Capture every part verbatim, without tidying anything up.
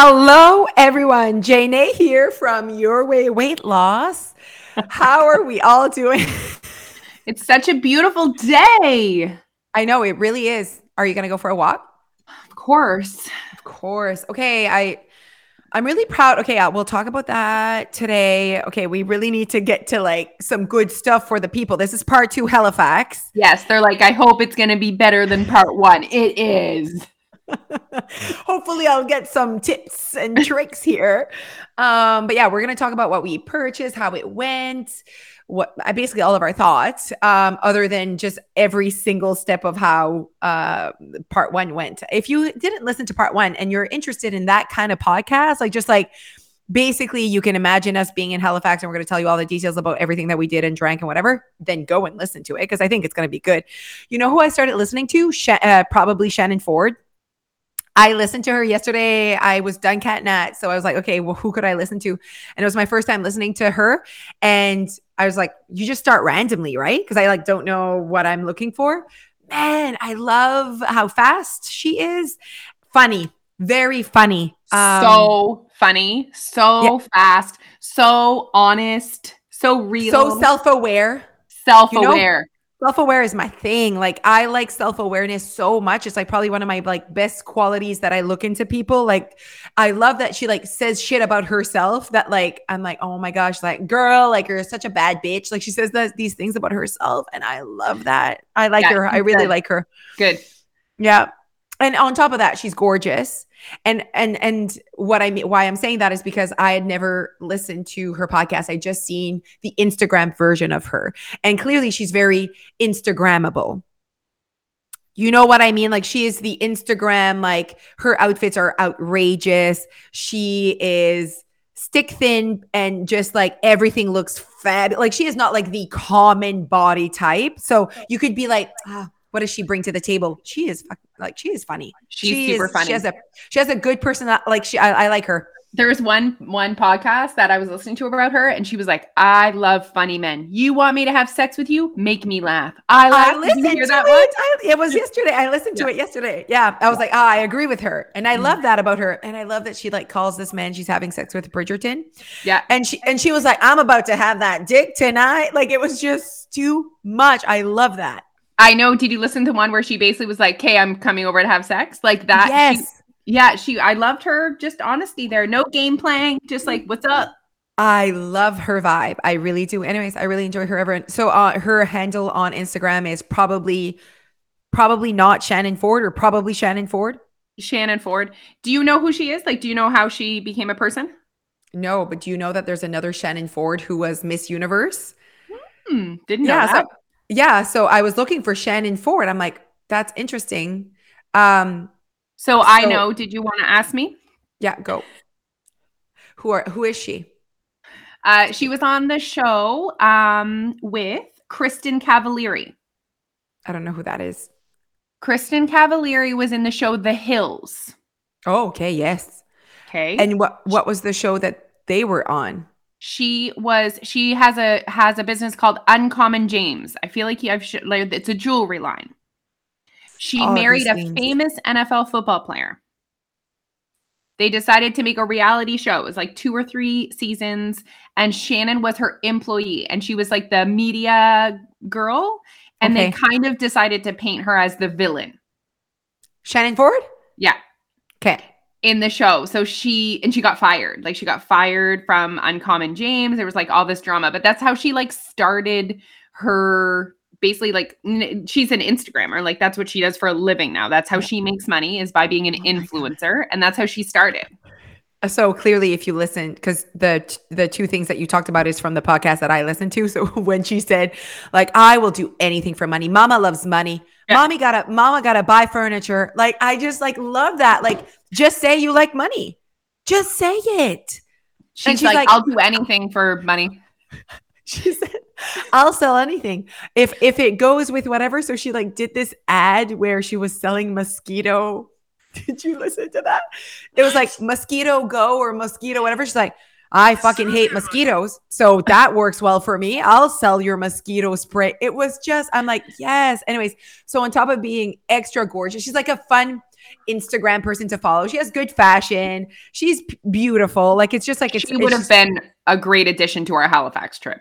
Hello, everyone. Jane here from Your Way Weight Loss. How are we all doing? It's such a beautiful day. I know, it really is. Are you going to go for a walk? Of course. Of course. Okay, I... I'm really proud. Okay, we'll talk about that today. Okay, we really need to get to like some good stuff for the people. This is part two, Halifax. Yes, they're like, I hope it's going to be better than part one. It is. Hopefully I'll get some tips and tricks here. Um, but yeah, we're going to talk about what we purchased, how it went, what basically all of our thoughts, um, other than just every single step of how uh, part one went. If you didn't listen to part one and you're interested in that kind of podcast, like just like basically you can imagine us being in Halifax and we're going to tell you all the details about everything that we did and drank and whatever, then go and listen to it because I think it's going to be good. You know who I started listening to? Sh- uh, probably Shannon Ford. I listened to her yesterday. I was done CatNet. So I was like, okay, well, who could I listen to? And it was my first time listening to her. And I was like, you just start randomly, right? Because I like don't know what I'm looking for. Man, I love how fast she is. Funny. Very funny. Um, so funny. So yeah. Fast. So honest. So real. So self-aware. Self-aware. You know? Self-aware is my thing. Like I like self-awareness so much. It's like probably one of my like best qualities that I look into people. Like I love that she like says shit about herself that like, I'm like, oh my gosh, like girl, like you're such a bad bitch. Like she says that, these things about herself. And I love that. I like yeah, her. I really good. like her. Good. Yeah. And on top of that, she's gorgeous. And, and, and what I mean, why I'm saying that is because I had never listened to her podcast. I just seen the Instagram version of her. And clearly she's very Instagrammable. You know what I mean? Like she is the Instagram, like her outfits are outrageous. She is stick thin and just like everything looks fab. Like she is not like the common body type. So you could be like, ah. What does she bring to the table? She is like, she is funny. She's she super is, funny. She has a, she has a good personality. Like she, I, I like her. There was one, one podcast that I was listening to about her and she was like, I love funny men. You want me to have sex with you? Make me laugh. I, I like listened to hear that it. One? I, it was yesterday. I listened to yeah. it yesterday. Yeah. I was like, ah, oh, I agree with her. And I love that about her. And I love that she like calls this man she's having sex with Bridgerton. Yeah. And she, and she was like, I'm about to have that dick tonight. Like it was just too much. I love that. I know. Did you listen to one where she basically was like, "Hey, I'm coming over to have sex," like that? Yes. She, yeah. She. I loved her. Just honesty there. No game playing. Just like, what's up? I love her vibe. I really do. Anyways, I really enjoy her ever. So uh, her handle on Instagram is probably, probably not Shannon Ford or probably Shannon Ford. Shannon Ford. Do you know who she is? Like, do you know how she became a person? No, but do you know that there's another Shannon Ford who was Miss Universe? Hmm, didn't know yeah, that. So- Yeah. So I was looking for Shannon Ford. I'm like, that's interesting. Um, so I so, know. Did you want to ask me? Yeah, go. Who are, who is she? Uh, she was on the show um, with Kristin Cavallari. I don't know who that is. Kristin Cavallari was in the show, The Hills. Oh, okay. Yes. Okay. And what, what was the show that they were on? She was, she has a, has a business called Uncommon James. I feel like, he, I've, like it's a jewelry line. She All married a famous N F L football player. They decided to make a reality show. It was like two or three seasons and Shannon was her employee and she was like the media girl. And okay. They kind of decided to paint her as the villain. Shannon Ford? Yeah. Okay. In the show. So she, and she got fired. Like she got fired from Uncommon James. There was like all this drama, but that's how she like started her, basically like n- she's an Instagrammer. Like that's what she does for a living now. That's how she makes money is by being an oh influencer. And that's how she started. So clearly if you listen, because the, the two things that you talked about is from the podcast that I listened to. So when she said like, I will do anything for money. Mama loves money. Yeah. Mommy gotta, mama gotta buy furniture. Like, I just like love that. Like, just say you like money. Just say it. She's, and she's like, like, I'll do anything for money. She said, I'll sell anything if, if it goes with whatever. So she like did this ad where she was selling mosquito. Did you listen to that? It was like mosquito go or mosquito, whatever. She's like, I fucking hate mosquitoes. So that works well for me. I'll sell your mosquito spray. It was just, I'm like, yes. Anyways. So on top of being extra gorgeous, she's like a fun, Instagram person to follow. She has good fashion. She's beautiful. Like, it's just like, it's, she would have been a great addition to our Halifax trip.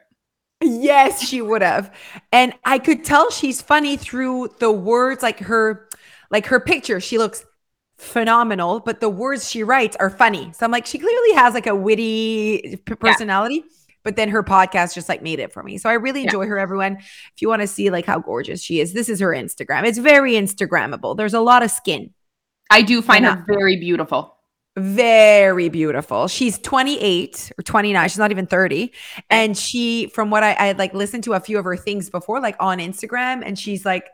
Yes, she would have. And I could tell she's funny through the words, like her, like her picture. She looks phenomenal, but the words she writes are funny. So I'm like, she clearly has like a witty personality. Yeah. But then her podcast just like made it for me. So I really enjoy yeah. her, everyone. If you want to see like how gorgeous she is, this is her Instagram. It's very Instagrammable. There's a lot of skin. I do find her very beautiful. Very beautiful. She's twenty-eight or twenty-nine. She's not even thirty. And she, from what I, I had like listened to a few of her things before, like on Instagram, and she's like,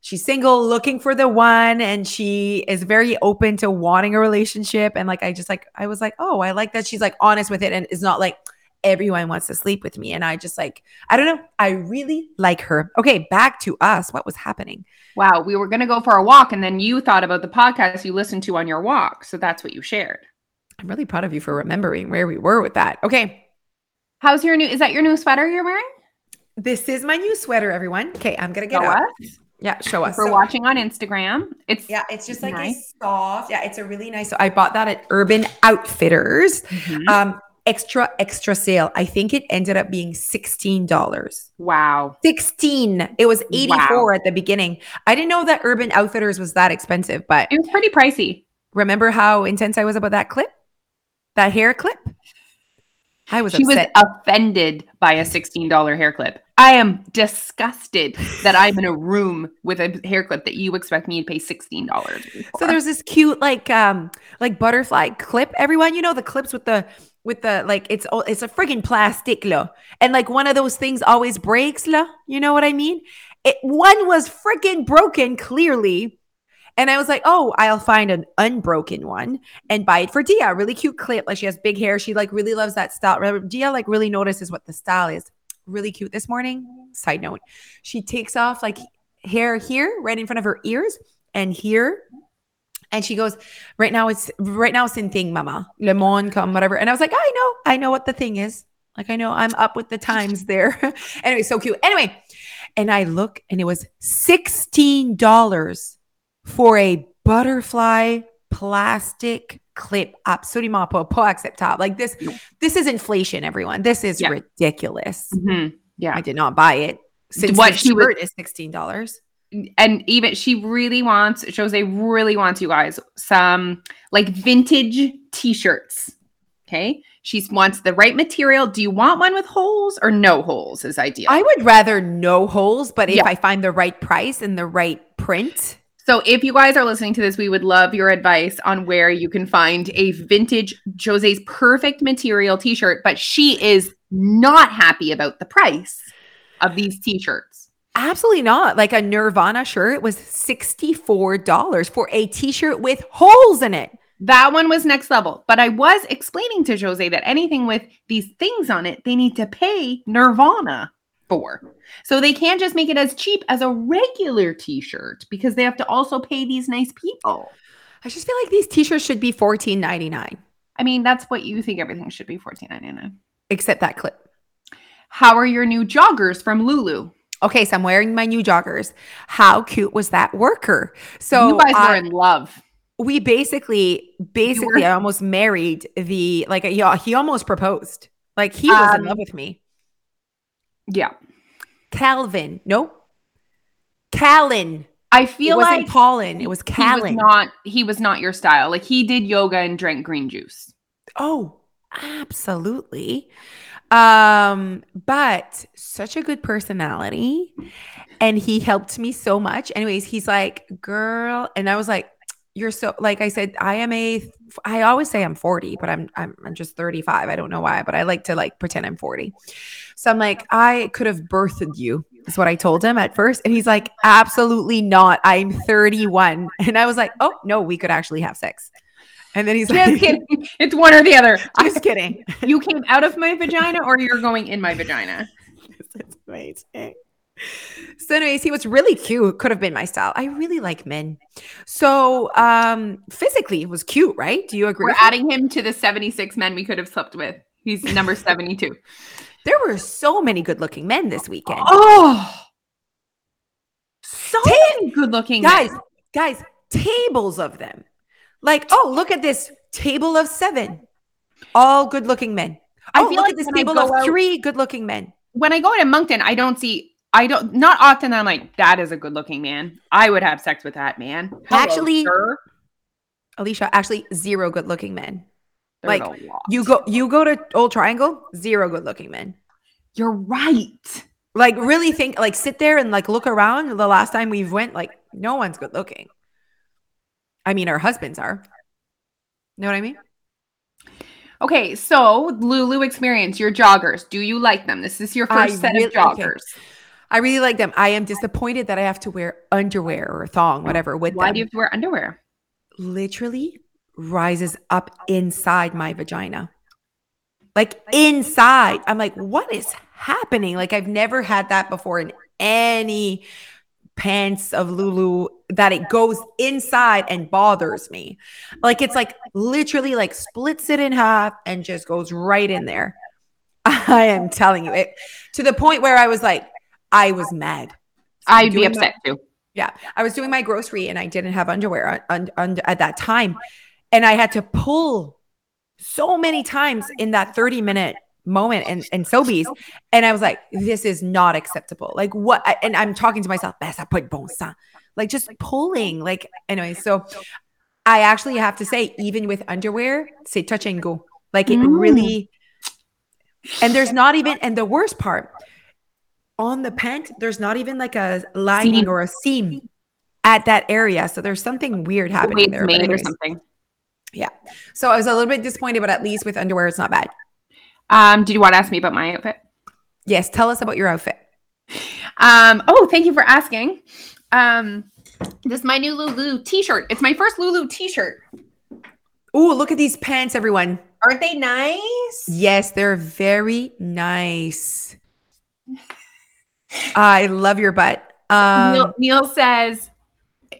she's single, looking for the one, and she is very open to wanting a relationship. And like, I just like, I was like, oh, I like that she's like honest with it and is not like, everyone wants to sleep with me. And I just like, I don't know. I really like her. Okay. Back to us. What was happening? Wow. We were going to go for a walk, and then you thought about the podcast you listened to on your walk. So that's what you shared. I'm really proud of you for remembering where we were with that. Okay. How's your new, is that your new sweater you're wearing? This is my new sweater, everyone. Okay. I'm going to get show up. Us. Yeah. Show us. We're so, watching on Instagram. It's yeah. It's just like nice. A soft. Yeah. It's a really nice. So I bought that at Urban Outfitters. Mm-hmm. Um, Extra, extra sale. I think it ended up being sixteen dollars. Wow. sixteen. It was eighty-four wow. at the beginning. I didn't know that Urban Outfitters was that expensive, but it was pretty pricey. Remember how intense I was about that clip? That hair clip? I was she upset. was offended by a sixteen dollars hair clip. I am disgusted that I'm in a room with a hair clip that you expect me to pay sixteen dollars for. So there's this cute like um like butterfly clip. Everyone, you know the clips with the with the like it's it's a friggin' plastic lo. And like one of those things always breaks lo. You know what I mean? It one was friggin' broken clearly. And I was like, oh, I'll find an unbroken one and buy it for Dia. Really cute clip. Like she has big hair. She like really loves that style. Dia like really notices what the style is. Really cute. This morning, side note, she takes off like hair here right in front of her ears and here. And she goes, right now it's, right now it's in thing, mama. Le monde comme whatever. And I was like, I know. I know what the thing is. Like I know I'm up with the times there. Anyway, so cute. Anyway. And I look and it was sixteen dollars. For a butterfly plastic clip, absolument pas, pas acceptable. Like this, this is inflation, everyone. This is yeah. ridiculous. Mm-hmm. Yeah, I did not buy it. Since what she shirt was, is sixteen dollars, and even she really wants. Jose really wants you guys some like vintage T-shirts. Okay, she wants the right material. Do you want one with holes or no holes? Is ideal. I would rather no holes, but if yeah. I find the right price and the right print. So if you guys are listening to this, we would love your advice on where you can find a vintage Jose's perfect material T-shirt, but she is not happy about the price of these T-shirts. Absolutely not. Like a Nirvana shirt was sixty-four dollars for a T-shirt with holes in it. That one was next level. But I was explaining to Jose that anything with these things on it, they need to pay Nirvana. Four. So they can't just make it as cheap as a regular T-shirt because they have to also pay these nice people. I just feel like these T-shirts should be fourteen ninety-nine. I mean, that's what you think everything should be, fourteen ninety-nine. Except that clip. How are your new joggers from Lulu? Okay, so I'm wearing my new joggers. How cute was that worker? So you guys I- were in love. We basically, basically, were- I almost married the like. Yeah, he almost proposed. Like he was um, in love with me. Yeah. Calvin. No. Callan. I feel it wasn't like Colin. It was Callan. He was not, he was not your style. Like he did yoga and drank green juice. Oh, absolutely. Um, but such a good personality. And he helped me so much. Anyways, he's like, girl. And I was like, you're so, like I said, I am a, I always say I'm forty, but I'm, I'm I'm just thirty-five. I don't know why, but I like to like pretend I'm forty. So I'm like, I could have birthed you is what I told him at first. And he's like, absolutely not. I'm thirty-one. And I was like, oh no, we could actually have sex. And then he's just like, kidding. It's one or the other. Just kidding. You came out of my vagina or you're going in my vagina. That's amazing. So anyways, he was really cute. Could have been my style. I really like men. So um, physically, it was cute, right? Do you agree? We're adding him to the seventy-six men we could have slept with. He's number seventy-two. There were so many good-looking men this weekend. Oh, so many good-looking guys, men. Guys, tables of them. Like, oh, look at this table of seven, all good looking men. I oh, feel like this table of out, three good looking men. When I go into Moncton, I don't see, I don't, not often that I'm like, that is a good looking man. I would have sex with that man. Hello, actually, sir. Alicia, actually zero good looking men. There's like you go, you go to Old Triangle, zero good looking men. You're right. Like really think, like sit there and like look around. The last time we went, like no one's good looking. I mean, our husbands are. Know what I mean? Okay, so Lulu experience, your joggers. Do you like them? This is your first I set really, of joggers. Okay. I really like them. I am disappointed that I have to wear underwear or a thong, whatever. With Why them. do you have to wear underwear? Literally rises up inside my vagina. Like inside. I'm like, what is happening? Like I've never had that before in any pants of Lulu, that it goes inside and bothers me. Like it's like literally like splits it in half and just goes right in there. I am telling you, it to the point where I was like, I was mad. So I'd be upset my, too. Yeah. I was doing my grocery and I didn't have underwear on, on, on, at that time. And I had to pull so many times in that thirty minute moment and, and Sobeys. And I was like, this is not acceptable. Like what? I, and I'm talking to myself, like just pulling like, anyway. So I actually have to say, even with underwear, say touch and go. Like it mm. really, and there's not even, and the worst part on the pant, there's not even like a lining seam. or a seam at that area. So there's something weird happening there. Made or something. Yeah. So I was a little bit disappointed, but at least with underwear, it's not bad. Um, did you want to ask me about my outfit? Yes. Tell us about your outfit. Um, oh, thank you for asking. Um, this is my new Lulu t-shirt. It's my first Lulu t-shirt. Oh, look at these pants, everyone. Aren't they nice? Yes, they're very nice. I love your butt. Um, Neil, Neil says,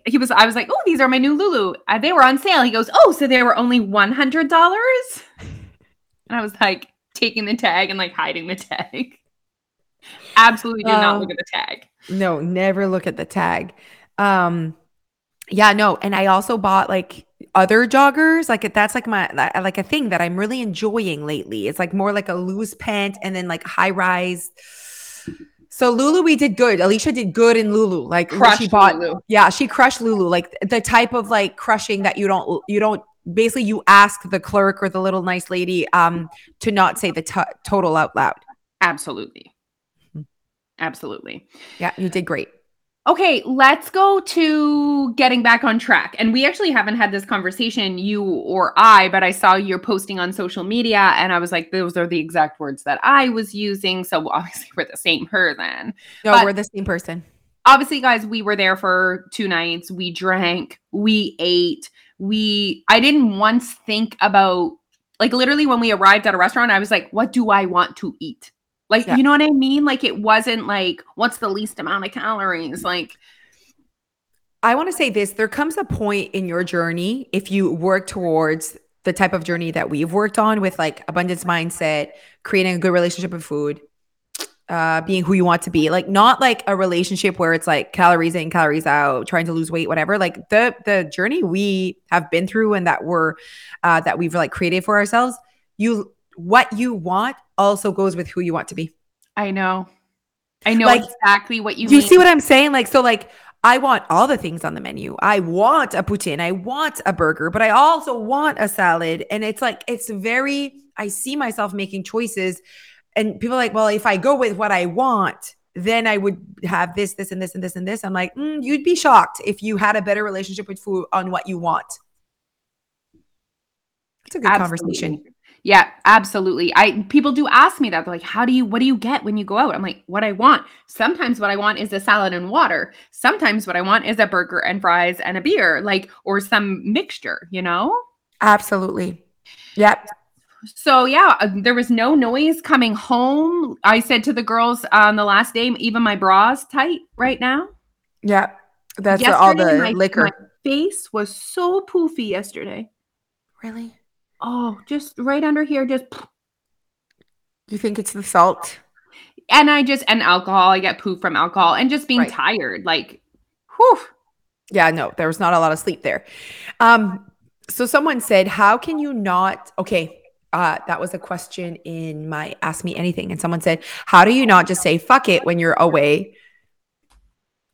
he was, I was like, oh, these are my new Lulu. Uh, they were on sale. He goes, oh, so they were only one hundred dollars? And I was like, taking the tag and like hiding the tag. Absolutely do um, not look at the tag. No, never look at the tag. Um, yeah, no. And I also bought like other joggers. Like that's like my, like a thing that I'm really enjoying lately. It's like more like a loose pant and then like high rise. So Lulu, we did good. Alicia did good in Lulu. Like crushed she bought, Lulu. Yeah, she crushed Lulu. Like the type of like crushing that you don't, you don't, basically you ask the clerk or the little nice lady um, to not say the t- total out loud. Absolutely. Absolutely. Yeah, you did great. Okay, let's go to getting back on track. And we actually haven't had this conversation, you or I, but I saw your posting on social media and I was like, those are the exact words that I was using. So obviously we're the same her then. No, but we're the same person. Obviously, guys, we were there for two nights. We drank, we ate, we, I didn't once think about, like literally when we arrived at a restaurant, I was like, what do I want to eat? Like, yeah. You know what I mean? Like, it wasn't like, what's the least amount of calories? Like, I want to say this. There comes a point in your journey, if you work towards the type of journey that we've worked on with like abundance mindset, creating a good relationship with food, uh, being who you want to be, like not like a relationship where it's like calories in, calories out, trying to lose weight, whatever. Like the the journey we have been through and that we're, uh, that we've like created for ourselves, you what you want also goes with who you want to be. I know. I know like, exactly what you, you mean. You see what I'm saying? Like, so like, I want all the things on the menu. I want a poutine. I want a burger, but I also want a salad. And it's like, it's very, I see myself making choices and people are like, well, if I go with what I want, then I would have this, this, and this, and this, and this. I'm like, mm, you'd be shocked if you had a better relationship with food on what you want. It's a good Absolutely. conversation. Yeah, absolutely. I people do ask me that. They're like, how do you, what do you get when you go out? I'm like, what I want. Sometimes what I want is a salad and water. Sometimes what I want is a burger and fries and a beer, like, or some mixture, you know? Absolutely. Yep. So yeah, there was no noise coming home. I said to the girls on the last day, even my bra's tight right now. Yeah, that's yesterday, all the my, liquor. My face was so poofy yesterday. Really? Oh, just right under here. Just. You think it's the salt? And I just, and alcohol, I get poo from alcohol and just being right. tired. Like, whew. Yeah, no, there was not a lot of sleep there. Um, so someone said, how can you not, okay, uh, that was a question in my Ask Me Anything. And someone said, how do you not just say, fuck it, when you're away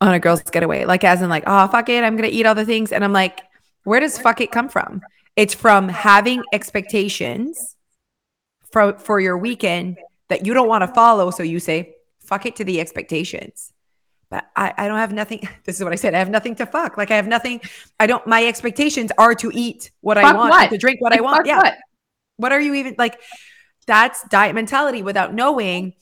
on a girl's getaway? Like as in like, oh, fuck it, I'm going to eat all the things. And I'm like, where does fuck it come from? It's from having expectations for, for your weekend that you don't want to follow. So you say, fuck it to the expectations. But I, I don't have nothing. This is what I said. I have nothing to fuck. Like I have nothing. I don't, my expectations are to eat what fuck I want, what? to drink what like I want. Yeah. What? What are you even like? That's diet mentality without knowing,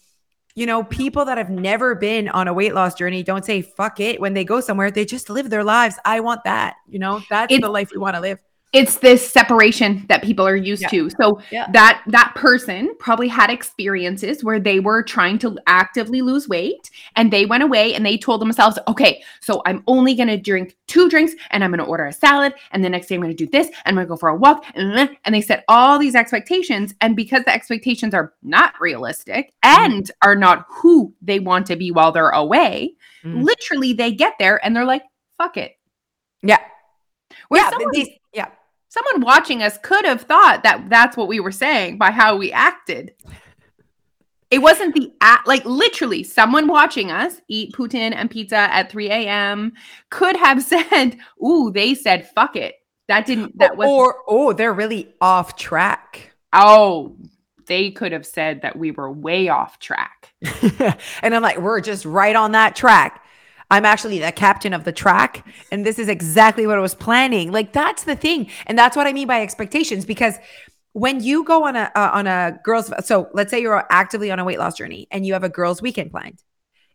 you know, people that have never been on a weight loss journey don't say fuck it when they go somewhere. They just live their lives. I want that. You know, that's it's, the life we want to live. It's this separation that people are used yeah. to. So yeah. that that person probably had experiences where they were trying to actively lose weight and they went away and they told themselves, okay, so I'm only going to drink two drinks and I'm going to order a salad. And the next day I'm going to do this and I'm going to go for a walk. And they set all these expectations. And because the expectations are not realistic and mm. are not who they want to be while they're away, mm. literally they get there and they're like, fuck it. Yeah. Where yeah. Someone- these- yeah. Someone watching us could have thought that that's what we were saying by how we acted. It wasn't the act, like literally someone watching us eat poutine and pizza at three a.m. could have said, ooh, they said, fuck it. That didn't, that was. Or, oh, they're really off track. Oh, they could have said that we were way off track. And I'm like, we're just right on that track. I'm actually the captain of the track. And this is exactly what I was planning. Like, that's the thing. And that's what I mean by expectations, because when you go on a, uh, on a girl's, so let's say you're actively on a weight loss journey and you have a girl's weekend planned.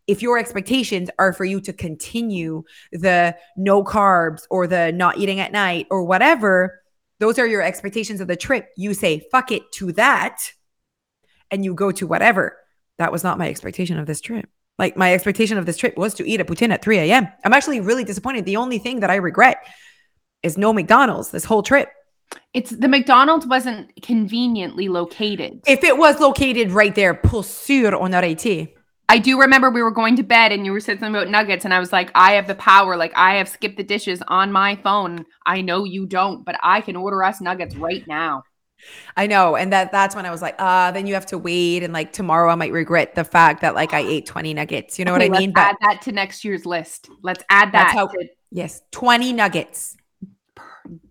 If your expectations are for you to continue the no carbs or the not eating at night or whatever, those are your expectations of the trip. You say, fuck it to that. And you go to whatever. That was not my expectation of this trip. Like my expectation of this trip was to eat a poutine at three a.m. I'm actually really disappointed. The only thing that I regret is no McDonald's this whole trip. It's the McDonald's wasn't conveniently located. If it was located right there, pour sûr on aurait été. I do remember we were going to bed and you were saying something about nuggets and I was like, I have the power. Like I have skipped the dishes on my phone. I know you don't, but I can order us nuggets right now. I know. And that that's when I was like, ah, uh, then you have to wait. And like tomorrow I might regret the fact that like I ate twenty nuggets. You know okay, what I mean? Let's add that to next year's list. Let's add that. That's how, to- yes. twenty nuggets.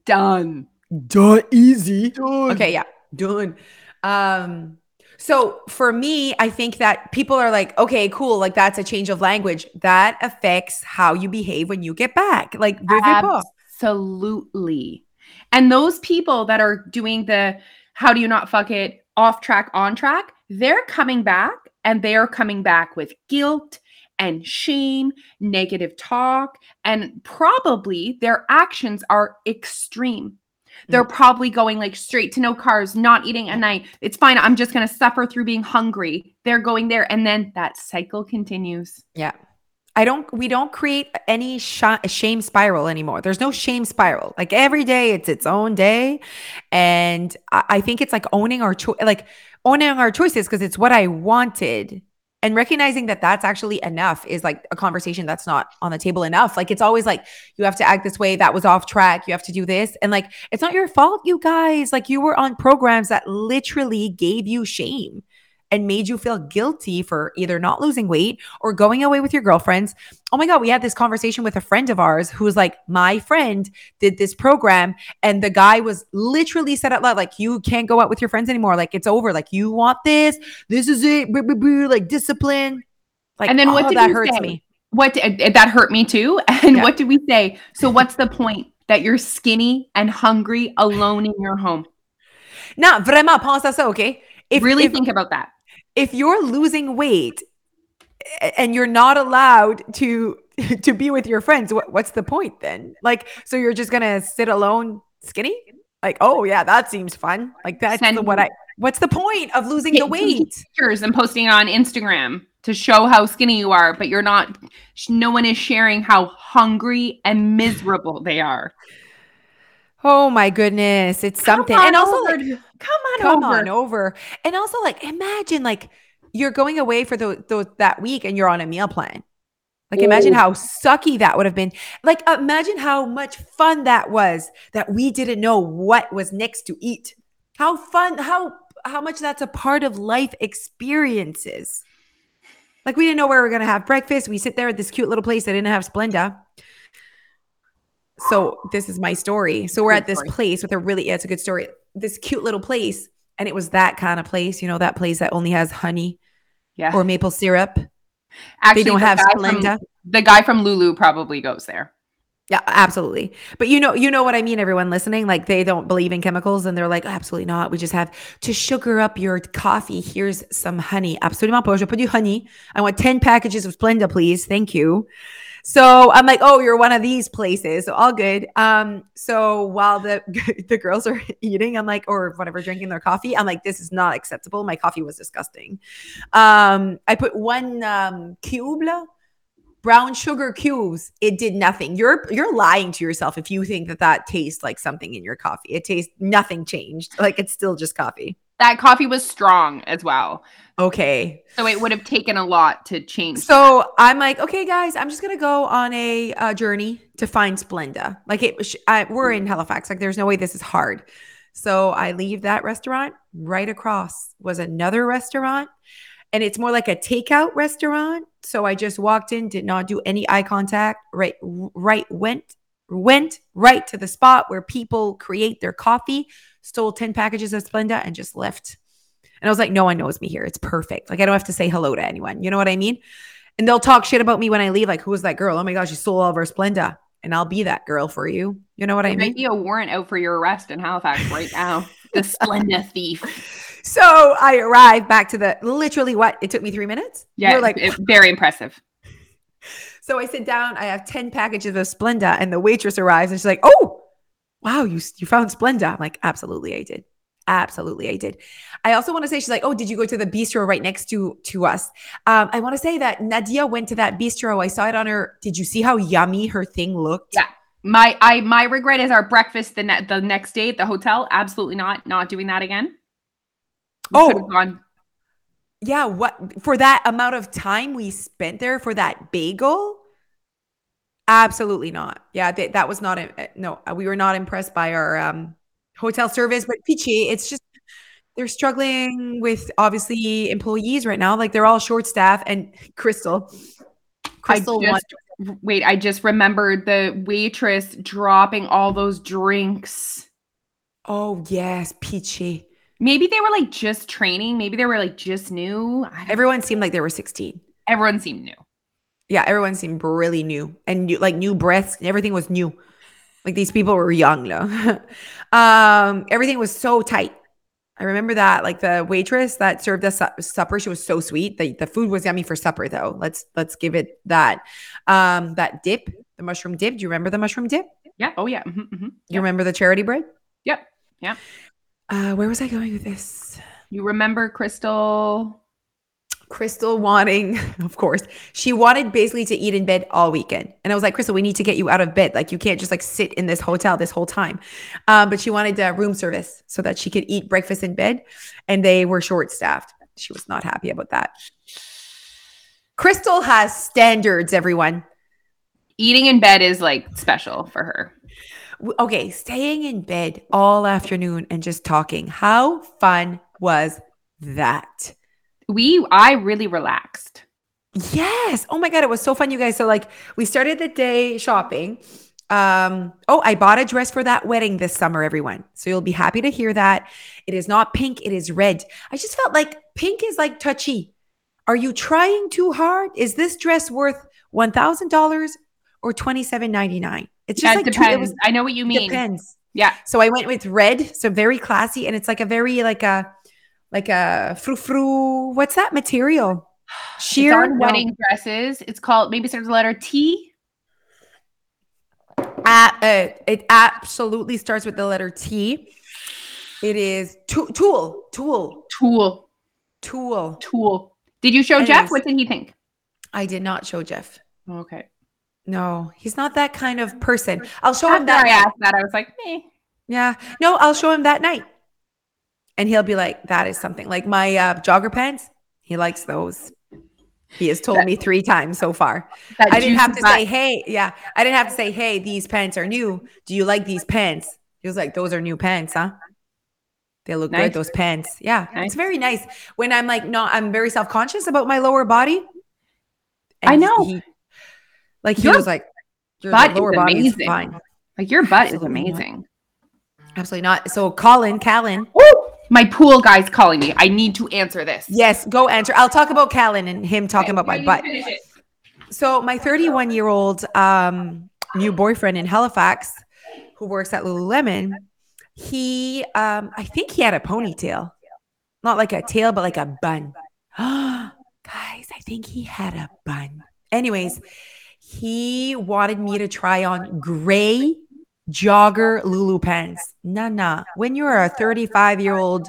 Done. Done. Easy. Done. Okay. Yeah. Done. Um, so for me, I think that people are like, okay, cool. Like that's a change of language. That affects how you behave when you get back. Like absolutely. And those people that are doing the, how do you not fuck it, off track, on track, they're coming back and they are coming back with guilt and shame, negative talk, and probably their actions are extreme. They're probably going like straight to no carbs, not eating at night. It's fine. I'm just going to suffer through being hungry. They're going there. And then that cycle continues. Yeah. I don't, we don't create any sh- shame spiral anymore. There's no shame spiral. Like every day it's its own day. And I, I think it's like owning our choice, like owning our choices because it's what I wanted and recognizing that that's actually enough is like a conversation that's not on the table enough. Like it's always like, you have to act this way. That was off track. You have to do this. And like, it's not your fault, you guys. Like you were on programs that literally gave you shame and made you feel guilty for either not losing weight or going away with your girlfriends. Oh my God, we had this conversation with a friend of ours who was like, my friend did this program and the guy was literally said out loud, like, you can't go out with your friends anymore. Like it's over. Like you want this, this is it. Like discipline. Like and then what did that hurts me. What that hurt me too. And what did we say? So what's the point that you're skinny and hungry alone in your home? Nah, vraiment pense à ça, okay? If, really if, think about that. If you're losing weight and you're not allowed to to be with your friends, what, what's the point then? Like, so you're just going to sit alone skinny? Like, oh yeah, that seems fun. Like that's the, what I, what's the point of losing the weight? Pictures and posting it on Instagram to show how skinny you are, but you're not, no one is sharing how hungry and miserable they are. Oh my goodness. It's something. And also like, come on come over. on over. And also like, imagine like you're going away for the, the, that week and you're on a meal plan. Like, imagine how sucky that would have been. Like, imagine how much fun that was, that we didn't know what was next to eat. How fun, how, how much that's a part of life experiences. Like, we didn't know where we were going to have breakfast. We sit there at this cute little place that didn't have Splenda. So this is my story. So we're good at this story. place with a really, yeah, it's a good story. This cute little place. And it was that kind of place, you know, that place that only has honey yeah. or maple syrup. Actually, they don't the have Splenda. From, the guy from Lulu probably goes there. Yeah, absolutely. But you know, you know what I mean, everyone listening, like they don't believe in chemicals and they're like, absolutely not. We just have to sugar up your coffee. Here's some honey. Absolument pas. Je veux du honey. I want ten packages of Splenda, please. Thank you. So I'm like, oh, you're one of these places. So all good. Um, so while the the girls are eating, I'm like, or whatever, drinking their coffee, I'm like, this is not acceptable. My coffee was disgusting. Um, I put one um, cube, brown sugar cubes. It did nothing. You're you're lying to yourself if you think that that tastes like something in your coffee. It tastes nothing changed. Like, it's still just coffee. That coffee was strong as well. Okay. So it would have taken a lot to change. So that. I'm like, okay, guys, I'm just going to go on a uh, journey to find Splenda. Like, it, I, we're in Halifax. Like, there's no way this is hard. So I leave that restaurant. Right across was another restaurant. And it's more like a takeout restaurant. So I just walked in, did not do any eye contact. Right, right, went, went right to the spot where people create their coffee. Stole ten packages of Splenda and just left. And I was like, no one knows me here. It's perfect. Like, I don't have to say hello to anyone. You know what I mean? And they'll talk shit about me when I leave. Like, who was that girl? Oh my gosh, she stole all of her Splenda. And I'll be that girl for you. You know what there I mean? There might be a warrant out for your arrest in Halifax right now. The Splenda thief. So I arrived back to the, literally what? It took me three minutes? Yeah, You're like it, very impressive. So I sit down. I have ten packages of Splenda. And the waitress arrives. And she's like, oh, wow, you you found Splenda. I'm like, absolutely, I did. Absolutely, I did. I also want to say, she's like, oh, did you go to the bistro right next to, to us? Um, I want to say that Nadia went to that bistro. I saw it on her. Did you see how yummy her thing looked? Yeah. My I my regret is our breakfast the, ne- the next day at the hotel. Absolutely not. Not doing that again. We oh. could have gone. Yeah. What for that amount of time we spent there for that bagel? Absolutely not. Yeah, they, that was not a, no. We were not impressed by our um, hotel service. But Peachy, it's just they're struggling with obviously employees right now. Like, they're all short staff. And Crystal, Crystal, I just, won- wait, I just remembered the waitress dropping all those drinks. Oh yes, Peachy. Maybe they were like just training. Maybe they were like just new. Everyone seemed like they were sixteen. Everyone seemed new. Yeah, everyone seemed really new and new, like new breaths. Everything was new. Like, these people were young, though. um, everything was so tight. I remember that. Like, the waitress that served us su- supper, she was so sweet. The, the food was yummy for supper, though. Let's let's give it that. Um, that dip, the mushroom dip. Do you remember the mushroom dip? Yeah. Oh, yeah. Mm-hmm, mm-hmm. You yeah. remember the charity bread? Yep. Yeah. Uh, where was I going with this? You remember Crystal... Crystal wanting, of course, she wanted basically to eat in bed all weekend. And I was like, Crystal, we need to get you out of bed. Like, you can't just like sit in this hotel this whole time. Um, but she wanted uh, room service so that she could eat breakfast in bed. And they were short staffed. She was not happy about that. Crystal has standards, everyone. Eating in bed is like special for her. Okay. Staying in bed all afternoon and just talking. How fun was that? We, I really relaxed. Yes. Oh my God. It was so fun, you guys. So like, we started the day shopping. Um, oh, I bought a dress for that wedding this summer, everyone. So you'll be happy to hear that. It is not pink. It is red. I just felt like pink is like touchy. Are you trying too hard? Is this dress worth one thousand dollars or twenty-seven ninety-nine? It's just yeah, like, it depends. Two, it was, I know what you mean. Depends. Yeah. So I went with red. So very classy. And it's like a very, like a, Like a frou-frou, what's that material? Sheer it's on wedding no. dresses. It's called, maybe starts the letter T. Uh, uh, it absolutely starts with the letter T. It is tu- tulle, tulle, tulle, tulle, tulle. Did you show it Jeff? Is. What did he think? I did not show Jeff. Okay. No, he's not that kind of person. I'll show After him that. I asked that. I was like, eh. Yeah. No, I'll show him that night. And he'll be like, that is something. Like my uh, jogger pants, he likes those. He has told me three times so far. I didn't have to say, hey, yeah. I didn't have to say, hey, these pants are new. Do you like these pants? He was like, those are new pants, huh? They look nice. Good, those pants. Yeah, nice. It's very nice. When I'm like, no, I'm very self-conscious about my lower body. And I know. He, like he your was like, your butt lower is body amazing. Is fine. Like your butt Absolutely is amazing. Not. Absolutely not. So Colin, Callan. Ooh, my pool guy's calling me. I need to answer this. Yes, go answer. I'll talk about Callan and him talking okay, about my butt. So my thirty-one-year-old um, new boyfriend in Halifax who works at Lululemon, He, um, I think he had a ponytail, not like a tail, but like a bun. Guys, I think he had a bun. Anyways, he wanted me to try on gray jogger Lulu pants. Nah, nah. When you're a thirty-five-year-old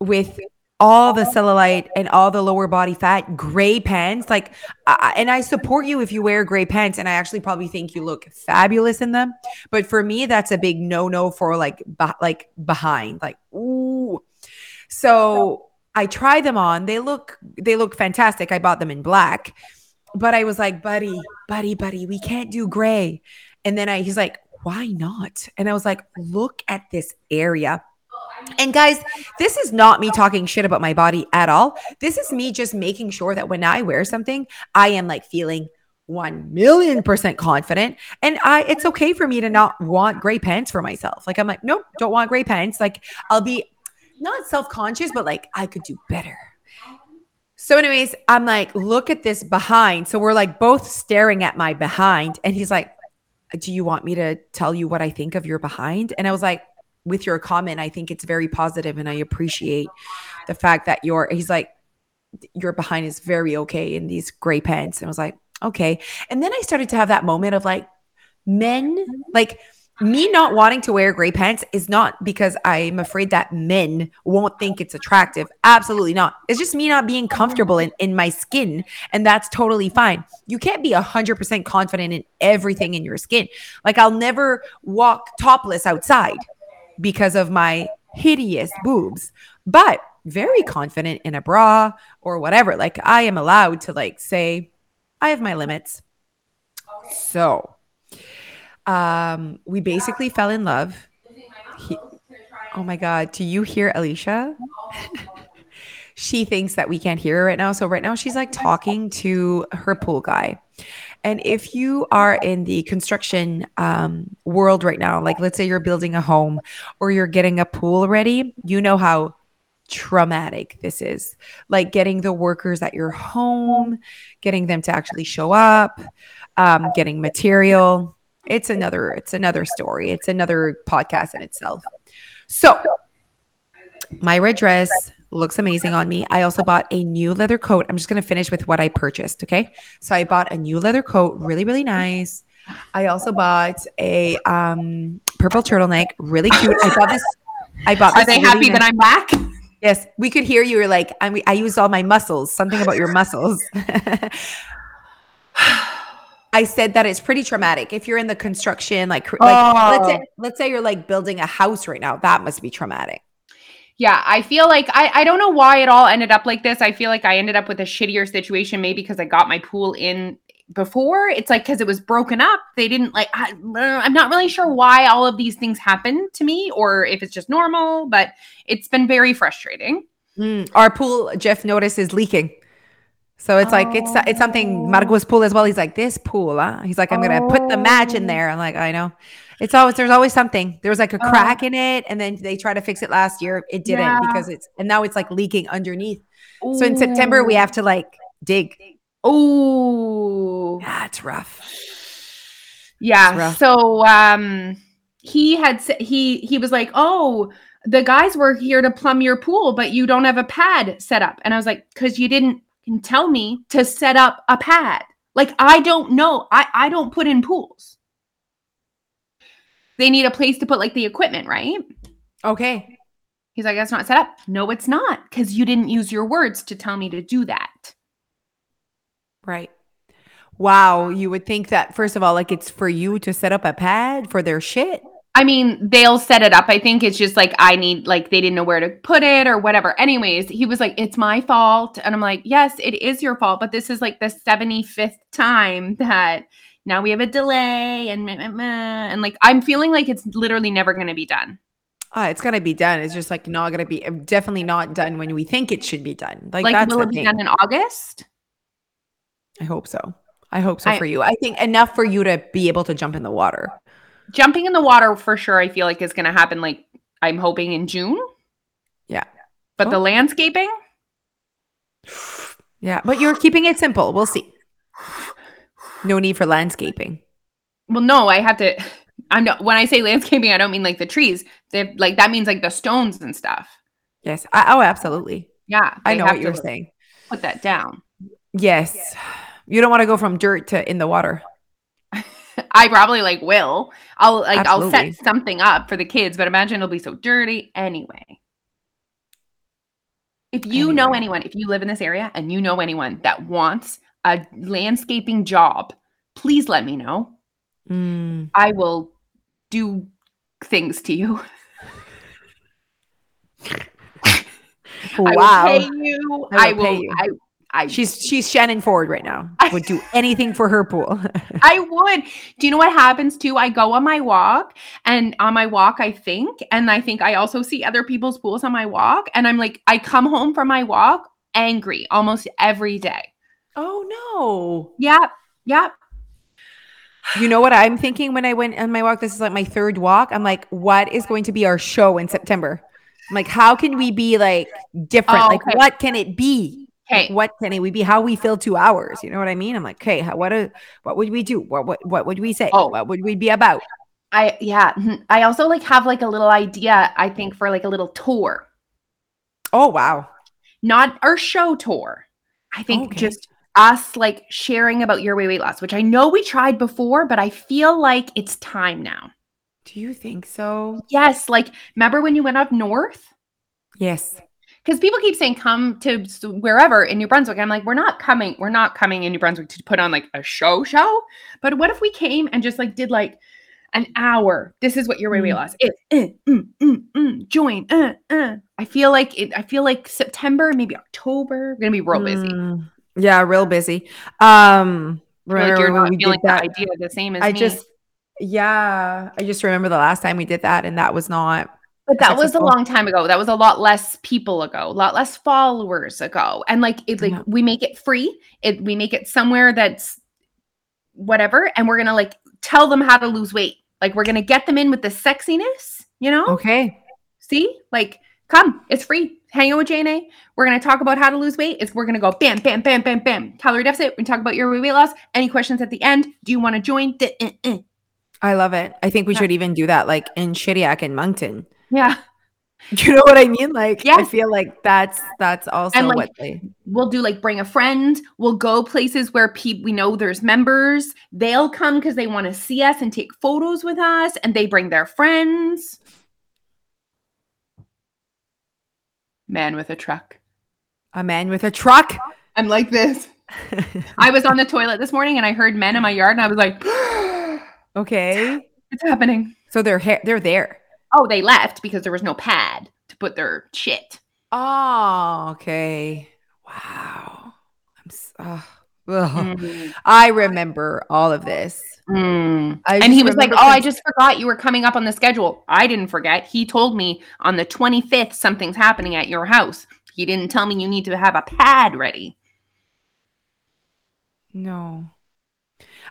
with all the cellulite and all the lower body fat, gray pants, like, uh, and I support you if you wear gray pants, and I actually probably think you look fabulous in them. But for me, that's a big no-no for like, be- like behind, like, ooh. So I try them on. They look, they look fantastic. I bought them in black, but I was like, buddy, buddy, buddy, we can't do gray. And then I, he's like, why not? And I was like, look at this area. And guys, this is not me talking shit about my body at all. This is me just making sure that when I wear something, I am like feeling one million percent confident. And I, it's okay for me to not want gray pants for myself. Like I'm like, nope, don't want gray pants. Like I'll be not self-conscious, but like I could do better. So anyways, I'm like, look at this behind. So we're like both staring at my behind. And he's like, do you want me to tell you what I think of your behind? And I was like, with your comment, I think it's very positive and I appreciate the fact that you're, he's like, your behind is very okay in these gray pants. And I was like, okay. And then I started to have that moment of like men, like me not wanting to wear gray pants is not because I'm afraid that men won't think it's attractive. Absolutely not. It's just me not being comfortable in, in my skin. And that's totally fine. You can't be one hundred percent confident in everything in your skin. Like I'll never walk topless outside because of my hideous boobs, but very confident in a bra or whatever. Like I am allowed to like say, I have my limits. So um, we basically fell in love. He, oh my God. Do you hear Alicia? She thinks that we can't hear her right now. So right now she's like talking to her pool guy. And if you are in the construction um, world right now, like let's say you're building a home or you're getting a pool ready, you know how traumatic this is. Like getting the workers at your home, getting them to actually show up, um, getting material. It's another, it's another story. It's another podcast in itself. So my red dress looks amazing on me. I also bought a new leather coat. I'm just going to finish with what I purchased. Okay. So I bought a new leather coat. Really, really nice. I also bought a um, purple turtleneck. Really cute. I bought this. I bought this. Are they really happy nice. That I'm back? Yes. We could hear you. You're like, I, I used all my muscles. Something about your muscles. I said that it's pretty traumatic. If you're in the construction, like, like oh. let's say, let's say you're like building a house right now. That must be traumatic. Yeah, I feel like I, I don't know why it all ended up like this. I feel like I ended up with a shittier situation, maybe because I got my pool in before. It's like because it was broken up. They didn't like, I, I'm not really sure why all of these things happened to me or if it's just normal, but it's been very frustrating. Mm, our pool, Jeff noticed, is leaking. So it's oh. like, it's it's something, Margo's pool as well. He's like, this pool, huh? He's like, I'm oh. going to put the match in there. I'm like, I know. It's always, there's always something. There was like a oh. crack in it. And then they tried to fix it last year. It didn't yeah. because it's, and now it's like leaking underneath. Ooh. So in September, we have to like dig. Oh, that's rough. Yeah. It's rough. So um, he had, he, he was like, oh, the guys were here to plumb your pool, but you don't have a pad set up. And I was like, cause you didn't tell me to set up a pad. Like, I don't know. I, I don't put in pools. They need a place to put like the equipment, right? Okay. He's like, that's not set up. No, it's not. Because you didn't use your words to tell me to do that. Right. Wow. You would think that, first of all, like it's for you to set up a pad for their shit. I mean, they'll set it up. I think it's just like, I need, like, they didn't know where to put it or whatever. Anyways, he was like, it's my fault. And I'm like, yes, it is your fault. But this is like the seventy-fifth time that now we have a delay and, and like, I'm feeling like it's literally never going to be done. Uh, it's going to be done. It's just like, not going to be, definitely not done when we think it should be done. Like, like that's will it be done in August? I hope so. I hope so I, for you. I think enough for you to be able to jump in the water. Jumping in the water for sure, I feel like is going to happen, like, I'm hoping in June. Yeah. But oh. the landscaping? Yeah. But you're keeping it simple. We'll see. No need for landscaping. Well, no, I have to. I'm not, when I say landscaping, I don't mean like the trees. They're, like, that means like the stones and stuff. Yes. I, oh, absolutely. Yeah. I know what you're saying. Put that down. Yes. yes. You don't want to go from dirt to in the water. I probably like will. I'll like Absolutely. I'll set something up for the kids, but imagine it'll be so dirty anyway. If you anyway. know anyone, if you live in this area and you know anyone that wants a landscaping job, please let me know. Mm. I will do things to you. Wow. I will pay you. I will. I will I I, she's she's Shannon Ford right now. Would do anything for her pool. I would. Do you know what happens too? I go on my walk, and on my walk I think, and I think I also see other people's pools on my walk, and I'm like, I come home from my walk angry almost every day. Oh no. Yep. Yep. You know what I'm thinking when I went on my walk? This is like my third walk. I'm like, what is going to be our show in September? I'm like, how can we be like different? Oh, like okay. What can it be? Okay. Like, what can we be? How we fill two hours? You know what I mean? I'm like, okay, how, what? A, what would we do? What? What? What would we say? Oh, what would we be about? I yeah. I also like have like a little idea. I think for like a little tour. Oh wow! Not our show tour. I think okay. just us like sharing about Your Way Weight Loss, which I know we tried before, but I feel like it's time now. Do you think so? Yes. Like, remember when you went up north? Yes. Because people keep saying, come to wherever in New Brunswick. I'm like, we're not coming. We're not coming in New Brunswick to put on like a show show. But what if we came and just like did like an hour? This is what Your Way Weight Loss is. Mm, mm, mm, mm, join. Uh, uh. I feel like it, I feel like September, maybe October. We're going to be real busy. Mm, yeah, real busy. Um, like you're not feeling the idea the same as I me. Just, yeah. I just remember the last time we did that, and that was not. But that was a long time ago. That was a lot less people ago, a lot less followers ago. And like, it, like yeah. we make it free. It, we make it somewhere that's whatever. And we're going to like tell them how to lose weight. Like, we're going to get them in with the sexiness, you know? Okay. See, like, come, it's free. Hang out with J N A. We're going to talk about how to lose weight. It's, we're going to go bam, bam, bam, bam, bam. Calorie deficit. We talk about Your Way Weight Loss. Any questions at the end? Do you want to join? D-uh-uh. I love it. I think we yeah. should even do that like in Shediac and Moncton. Yeah. You know what I mean? Like, yes. I feel like that's, that's also like, what they, we'll do like bring a friend. We'll go places where people, we know there's members. They'll come because they want to see us and take photos with us, and they bring their friends. Man with a truck. A man with a truck. I'm like this. I was on the toilet this morning and I heard men in my yard and I was like, okay, it's happening. So they're, ha- they're there. Oh, they left because there was no pad to put their shit. Oh, okay. Wow. I'm so, uh, mm-hmm. I remember all of this. Mm. And he was like, oh, I just forgot you were coming up on the schedule. I didn't forget. He told me on the twenty-fifth something's happening at your house. He didn't tell me you need to have a pad ready. No.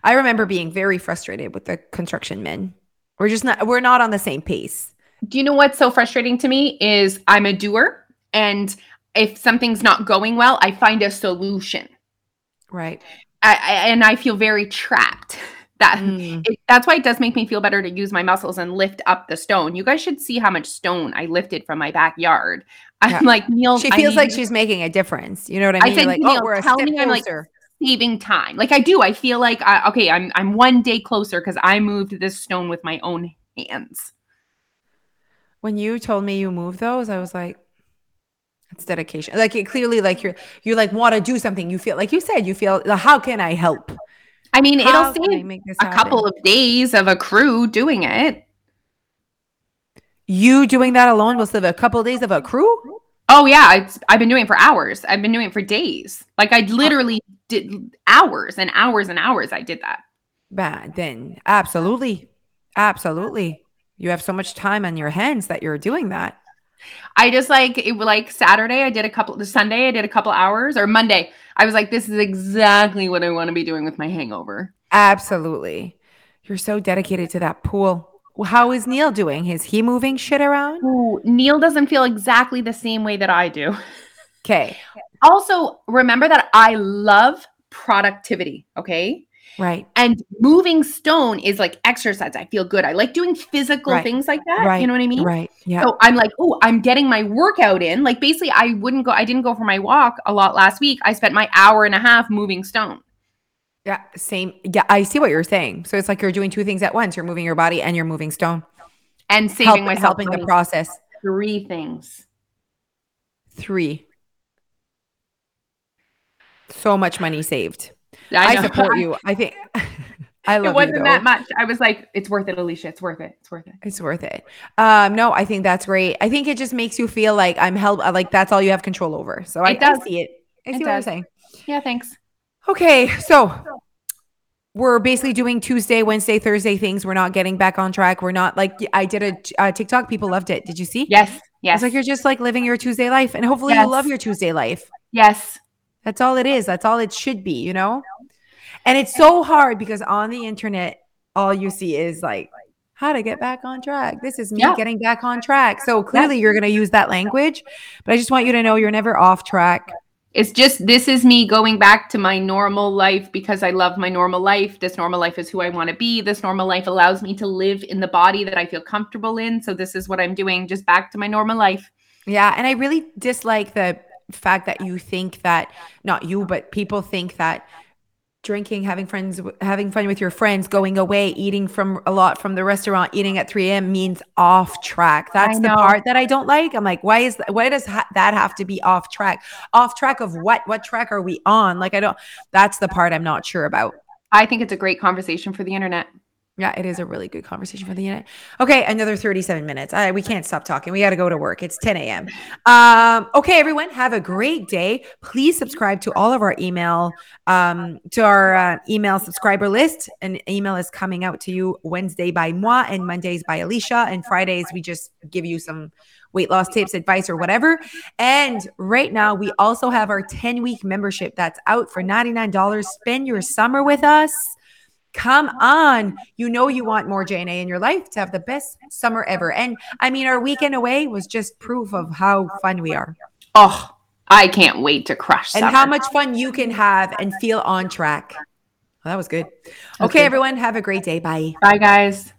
I remember being very frustrated with the construction men. We're just not, we're not on the same pace. Do you know what's so frustrating to me is I'm a doer, and if something's not going well, I find a solution. Right. I, I, and I feel very trapped. That mm. it, that's why it does make me feel better to use my muscles and lift up the stone. You guys should see how much stone I lifted from my backyard. I'm yeah. like, Neil. She feels I like she's making a difference. You know what I mean? I said, like, Neil, oh, we're tell a step me I'm like, saving time. Like I do. I feel like, I, okay, I'm I'm one day closer because I moved this stone with my own hands. When you told me you moved those, I was like, it's dedication. Like it clearly, like you're, you like want to do something. You feel like you said, you feel, how can I help? I mean, how it'll save a happen? Couple of days of a crew doing it. You doing that alone was a couple of days of a crew? Oh, yeah. I, I've been doing it for hours. I've been doing it for days. Like, I literally did hours and hours and hours. I did that. But then absolutely. Absolutely. You have so much time on your hands that you're doing that. I just like, it was like Saturday, I did a couple, Sunday, I did a couple hours, or Monday. I was like, this is exactly what I want to be doing with my hangover. Absolutely. You're so dedicated to that pool. How is Neil doing? Is he moving shit around? Ooh, Neil doesn't feel exactly the same way that I do. Okay. Also, remember that I love productivity. Okay. Right. And moving stone is like exercise. I feel good. I like doing physical right. things like that. Right. You know what I mean? Right. Yeah. So I'm like, oh, I'm getting my workout in. Like basically I wouldn't go, I didn't go for my walk a lot last week. I spent my hour and a half moving stone. Yeah. Same. Yeah. I see what you're saying. So it's like, you're doing two things at once. You're moving your body and you're moving stone. And saving Help, myself. Helping the process. Three things. Three. So much money saved. I, I support you. I think I love it. It wasn't you, that much. I was like, it's worth it, Alicia. It's worth it. It's worth it. It's worth it. Um, no, I think that's great. I think it just makes you feel like I'm held, like that's all you have control over. So I, I see it. I see it what does. You're saying. Yeah, thanks. Okay. So we're basically doing Tuesday, Wednesday, Thursday things. We're not getting back on track. We're not like, I did a uh, TikTok. People loved it. Did you see? Yes. Yes. It's like you're just like living your Tuesday life, and hopefully yes. you love your Tuesday life. Yes. That's all it is. That's all it should be, you know? And it's so hard because on the internet, all you see is like, how to get back on track. This is me yeah. getting back on track. So clearly you're going to use that language, but I just want you to know you're never off track. It's just, this is me going back to my normal life because I love my normal life. This normal life is who I want to be. This normal life allows me to live in the body that I feel comfortable in. So this is what I'm doing, just back to my normal life. Yeah. And I really dislike the fact that you think that, not you, but people think that drinking, having friends, having fun with your friends, going away, eating from a lot from the restaurant, eating at three a.m. means off track. That's the part that I don't like. I'm like, why is, why does ha- that have to be off track? Off track of what? What track are we on? Like, I don't, that's the part I'm not sure about. I think it's a great conversation for the internet. Yeah, it is a really good conversation for the internet. Okay, another thirty-seven minutes. I, we can't stop talking. We got to go to work. It's ten a.m. Um, okay, everyone, have a great day. Please subscribe to all of our email, um, to our uh, email subscriber list. An email is coming out to you Wednesday by moi and Mondays by Alicia. And Fridays, we just give you some weight loss tips, advice, or whatever. And right now, we also have our ten-week membership that's out for ninety-nine dollars. Spend your summer with us. Come on. You know you want more J and A in your life to have the best summer ever. And I mean, our weekend away was just proof of how fun we are. Oh, I can't wait to crush summer. And how much fun you can have and feel on track. Well, that was good. Okay, okay, everyone. Have a great day. Bye. Bye, guys.